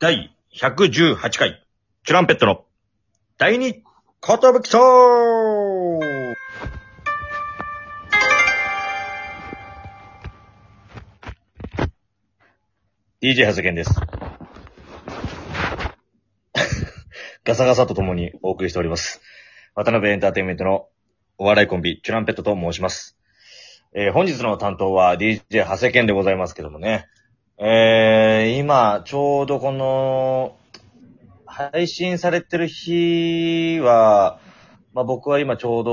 第118回、チュランペットの第2寿きそう。DJ ハズケンです。ガサガサとともにお送りしております。渡辺エンターテインメントのお笑いコンビ、チュランペットと申します。本日の担当は DJ ハセケンでございますけどもね。今、ちょうどこの、配信されてる日は、僕は今ちょう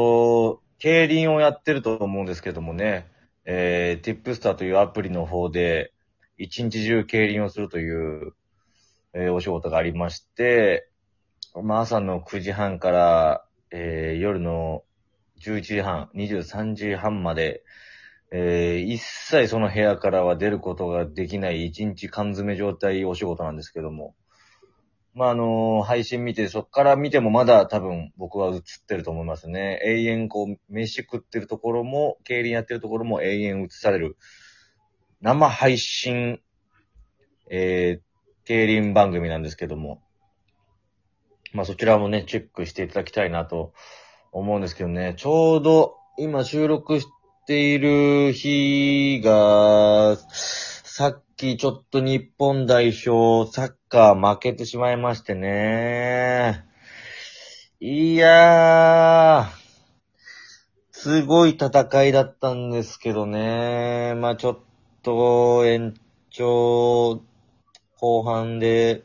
ど、競輪をやってると思うんですけどもね。ティップスターというアプリの方で、一日中競輪をするという、お仕事がありまして、朝の9時半から、夜の11時半、23時半まで、一切その部屋からは出ることができない一日缶詰状態お仕事なんですけども。配信見て、そっから見てもまだ多分僕は映ってると思いますね。永遠こう、飯食ってるところも、競輪やってるところも永遠映される。生配信、競輪番組なんですけども。そちらもね、チェックしていただきたいなと思うんですけどね。ちょうど今収録している日が、さっきちょっと日本代表サッカー負けてしまいましてね。いやー、すごい戦いだったんですけどね。ちょっと延長戦後半で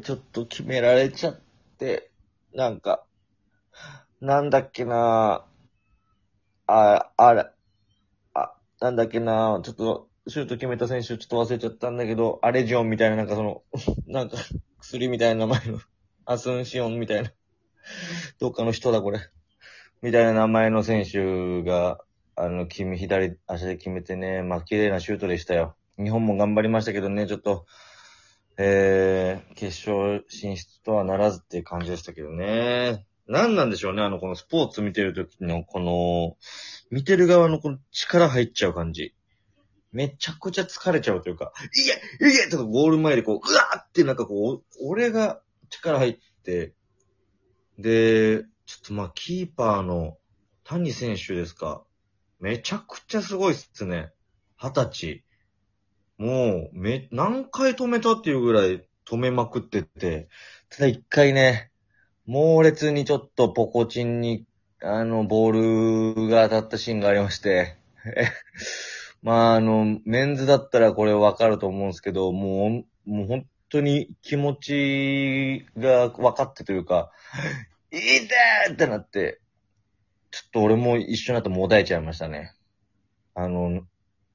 ちょっと決められちゃって、ちょっとシュート決めた選手ちょっと忘れちゃったんだけど、アレジオンみたいな薬みたいな名前の、アスンシオンみたいな、どっかの人だこれ、みたいな名前の選手が、左足で決めてね、綺麗なシュートでしたよ。日本も頑張りましたけどね、ちょっと、決勝進出とはならずっていう感じでしたけどね。何なんでしょうね、このスポーツ見てるときの、見てる側のこの力入っちゃう感じ。めちゃくちゃ疲れちゃうというか、いやとかゴール前でうわーって俺が力入って、で、ちょっとキーパーの谷選手ですか。めちゃくちゃすごいっすね。20歳。もう、何回止めたっていうぐらい止めまくってて、ただ一回ね、猛烈にちょっとポコチンに、ボールが当たったシーンがありまして。メンズだったらこれわかると思うんですけど、もう本当に気持ちがわかってというか、痛ーってなって、ちょっと俺も一緒になってもだえちゃいましたね。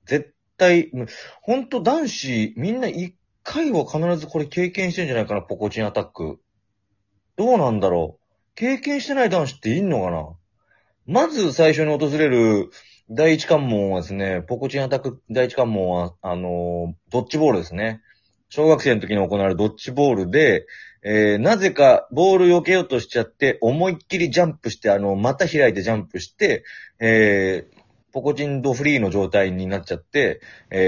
絶対、本当男子みんな一回は必ずこれ経験してるんじゃないかな、ポコチンアタック。どうなんだろう。経験してない男子っていんのかな。まず最初に訪れる第一関門はですね、ポコチンアタック第一関門は、ドッジボールですね。小学生の時に行われるドッジボールで、なぜかボール避けようとしちゃって、思いっきりジャンプして、股開いてジャンプして、ポコチンドフリーの状態になっちゃって、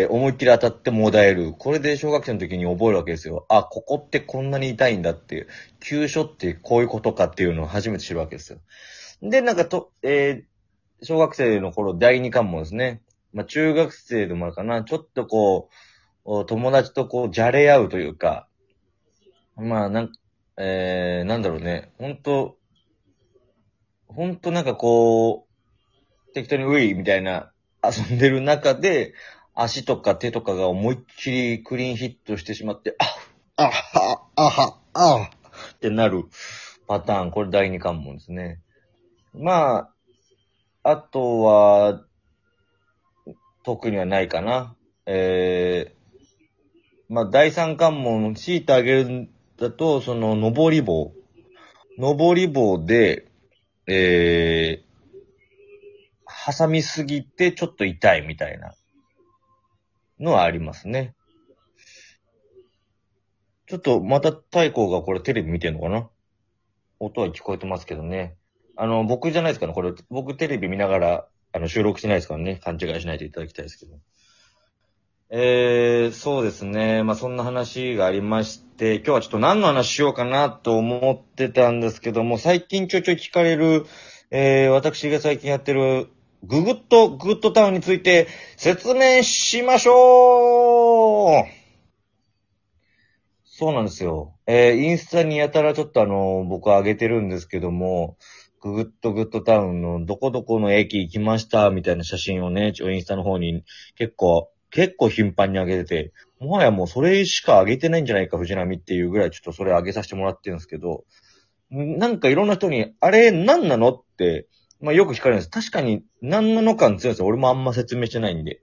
思いっきり当たってもだえる。これで小学生の時に覚えるわけですよ。あ、ここってこんなに痛いんだっていう。急所ってこういうことかっていうのを初めて知るわけですよ。で、小学生の頃第2関門ですね。中学生でもあるかな。ちょっと友達とじゃれ合うというか。なんだろうね。ほんと適当にウイみたいな遊んでる中で、足とか手とかが思いっきりクリーンヒットしてしまって、あはってなるパターン。これ第2関門ですね。あとは、特にはないかな。第3関門を強いてあげるんだと、登り棒で、挟みすぎてちょっと痛いみたいなのはありますね。ちょっとまた太鼓がこれテレビ見てんのかな？音は聞こえてますけどね。僕じゃないですからね。これ僕テレビ見ながら収録しないですからね。勘違いしないでいただきたいですけど。そうですね。まあ、そんな話がありまして、今日はちょっと何の話しようかなと思ってたんですけども、最近ちょいちょい聞かれる、私が最近やってる、グッドタウンについて説明しましょう。そうなんですよ。インスタにやたらちょっと僕上げてるんですけども、グッドタウンのどこどこの駅行きましたみたいな写真をね、インスタの方に結構頻繁に上げてて、もはやもうそれしか上げてないんじゃないか、藤波っていうぐらいちょっとそれ上げさせてもらってるんですけど、なんかいろんな人に、あれ何なのって、まあよく聞かれるんです。確かに何なの感強いんですよ。俺もあんま説明してないんで。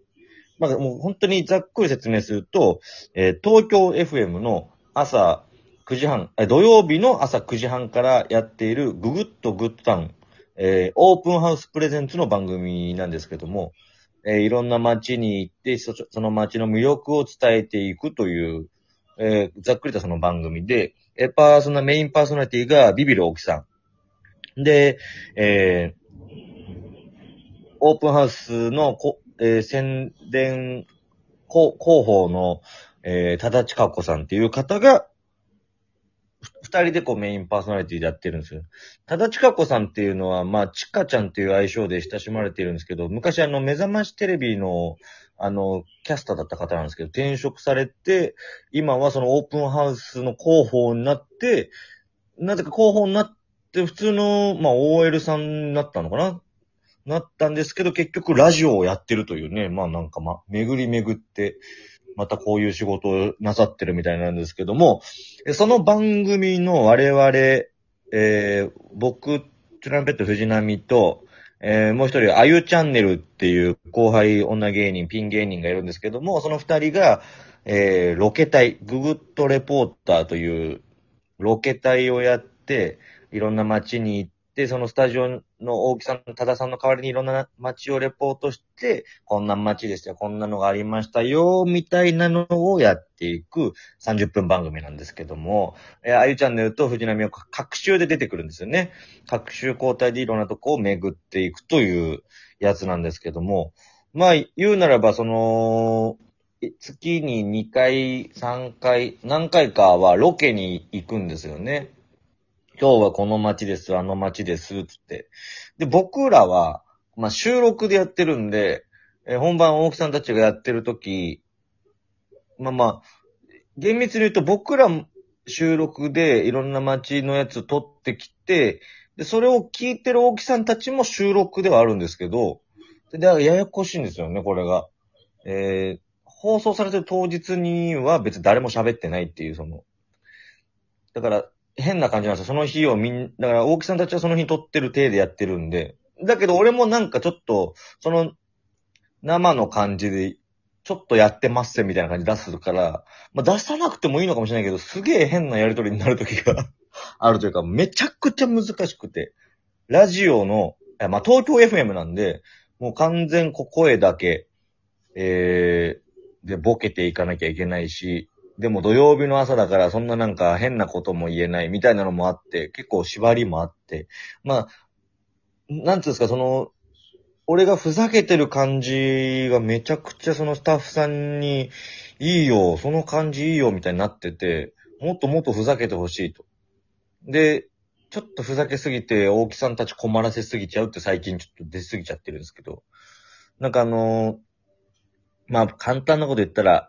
まあもう本当にざっくり説明すると、東京 FM の朝9時半、土曜日の朝9時半からやっているグッドタウン、オープンハウスプレゼンツの番組なんですけども、いろんな街に行って、その街の魅力を伝えていくという、ざっくりとその番組で、メインパーソナリティがビビる大木さん。で、オープンハウスの、宣伝広報の、ただちかこさんっていう方が、二人でメインパーソナリティでやってるんですよ。ただちかこさんっていうのは、まあ、ちかちゃんっていう愛称で親しまれているんですけど、昔目覚ましテレビの、キャスターだった方なんですけど、転職されて、今はそのオープンハウスの広報になって、なぜか広報になって、普通の、まあ、OL さんになったのかななったんですけど、結局ラジオをやってるというね、まあなんか巡って、またこういう仕事をなさってるみたいなんですけども、その番組の我々、僕、トランペット藤波と、もう一人、あゆチャンネルっていう後輩女芸人、ピン芸人がいるんですけども、その二人が、ロケ隊、ググッドレポーターというロケ隊をやって、いろんな街に行って、で、そのスタジオの大木さん、多田さんの代わりにいろんな街をレポートして、こんな街でしたよ、こんなのがありましたよ、みたいなのをやっていく30分番組なんですけども、あゆチャンネルと藤波は各週で出てくるんですよね。各週交代でいろんなとこを巡っていくというやつなんですけども、まあ、言うならば、月に2回、3回、何回かはロケに行くんですよね。今日はこの街です、あの街です、つって。で、僕らは、まあ、収録でやってるんで、本番大木さんたちがやってるとき、厳密に言うと僕ら収録でいろんな街のやつ撮ってきて、で、それを聞いてる大木さんたちも収録ではあるんですけど、で、ややこしいんですよね、これが。放送されてる当日には別に誰も喋ってないっていう、だから、変な感じなんですよ。その日をだから大木さんたちはその日撮ってる体でやってるんで。だけど俺もなんかちょっと、生の感じで、ちょっとやってますせみたいな感じ出すから、まあ出さなくてもいいのかもしれないけど、すげえ変なやりとりになる時があるというか、めちゃくちゃ難しくて。ラジオの、まあ東京 FM なんで、もう完全声だけ、でボケていかなきゃいけないし、でも土曜日の朝だからそんななんか変なことも言えないみたいなのもあって、結構縛りもあって、まあ、なんつうんですか、俺がふざけてる感じがめちゃくちゃスタッフさんに、いいよ、その感じいいよみたいになってて、もっともっとふざけてほしいと。で、ちょっとふざけすぎて大木さんたち困らせすぎちゃうって最近ちょっと出すぎちゃってるんですけど、なんかまあ簡単なこと言ったら、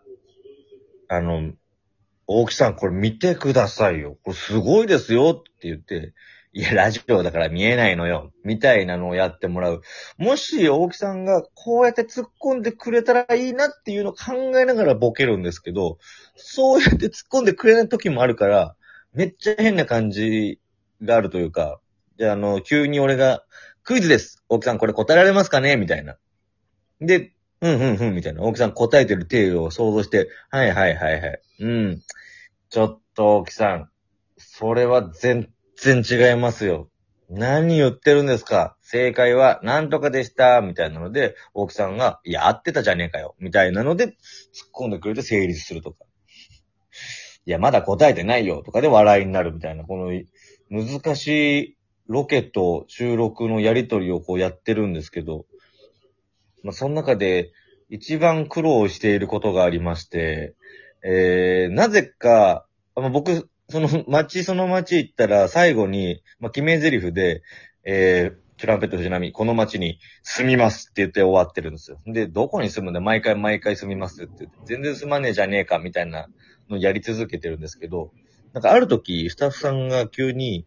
大木さんこれ見てくださいよ。これすごいですよって言って、いや、ラジオだから見えないのよ。みたいなのをやってもらう。もし大木さんがこうやって突っ込んでくれたらいいなっていうのを考えながらボケるんですけど、そうやって突っ込んでくれない時もあるから、めっちゃ変な感じがあるというか、で、急に俺が、クイズです。大木さんこれ答えられますかねみたいな。で、みたいな。大木さん答えてる手を想像して、はい。うん。ちょっと大木さん、それは全然違いますよ。何言ってるんですか？正解は何とかでした、みたいなので、大木さんが、いや、合ってたじゃねえかよ、みたいなので、突っ込んでくれて成立するとか。いや、まだ答えてないよ、とかで笑いになるみたいな、難しいロケと収録のやりとりをやってるんですけど、まあ、その中で、一番苦労していることがありまして、なぜか、僕、その町行ったら最後に、決め台詞で、トランペット藤波、この町に住みますって言って終わってるんですよ。で、どこに住むんだ毎回住みますって言って、全然住まねえじゃねえかみたいなのをやり続けてるんですけど、なんかある時、スタッフさんが急に、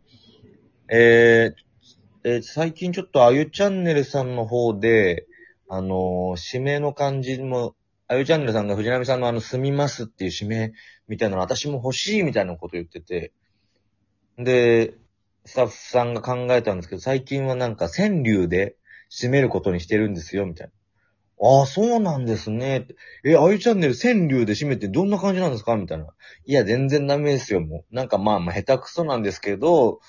最近ちょっとあゆチャンネルさんの方で、指名の感じも、あゆチャンネルさんが藤波さんの住みますっていう指名みたいなの私も欲しいみたいなこと言ってて、で、スタッフさんが考えたんですけど、最近はなんか川柳で締めることにしてるんですよみたいな。ああ、そうなんですね。あゆチャンネル川柳で締めてどんな感じなんですかみたいな。いや、全然ダメですよ、もう。なんか下手くそなんですけど、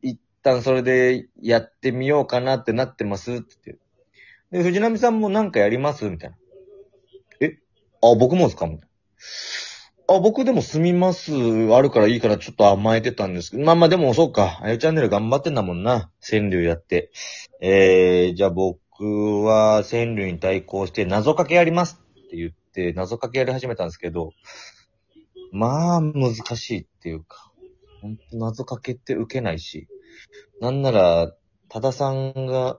一旦それでやってみようかなってなってますって。で、藤波さんもなんかやりますみたいな。僕もですかみたいな。僕でも住みますあるからいいからちょっと甘えてたんですけど。でもそうか。あゆチャンネル頑張ってんだもんな。川柳やって。じゃあ僕は川柳に対抗して謎かけやりますって言って、謎かけやり始めたんですけど、難しいっていうか。ほんと謎かけって受けないし。なんなら、多田さんが、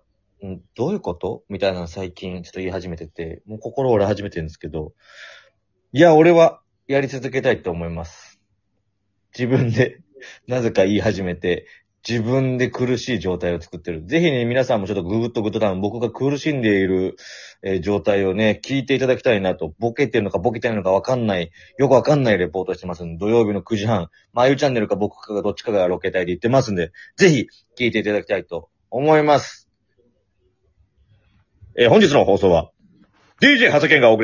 どういうことみたいなの最近ちょっと言い始めてて、もう心折れ始めてるんですけど、いや、俺は、やり続けたいと思います。自分でなぜか言い始めて、自分で苦しい状態を作ってる。ぜひね、皆さんもちょっとグッドダウン、僕が苦しんでいる、状態をね、聞いていただきたいなと、ボケてるのかボケてないのかよくわかんないレポートしてますんで、土曜日の9時半、あゆチャンネルか僕かがどっちかがロケ隊で行ってますんで、ぜひ聞いていただきたいと思います。本日の放送は、DJ 長谷健がお送りしました。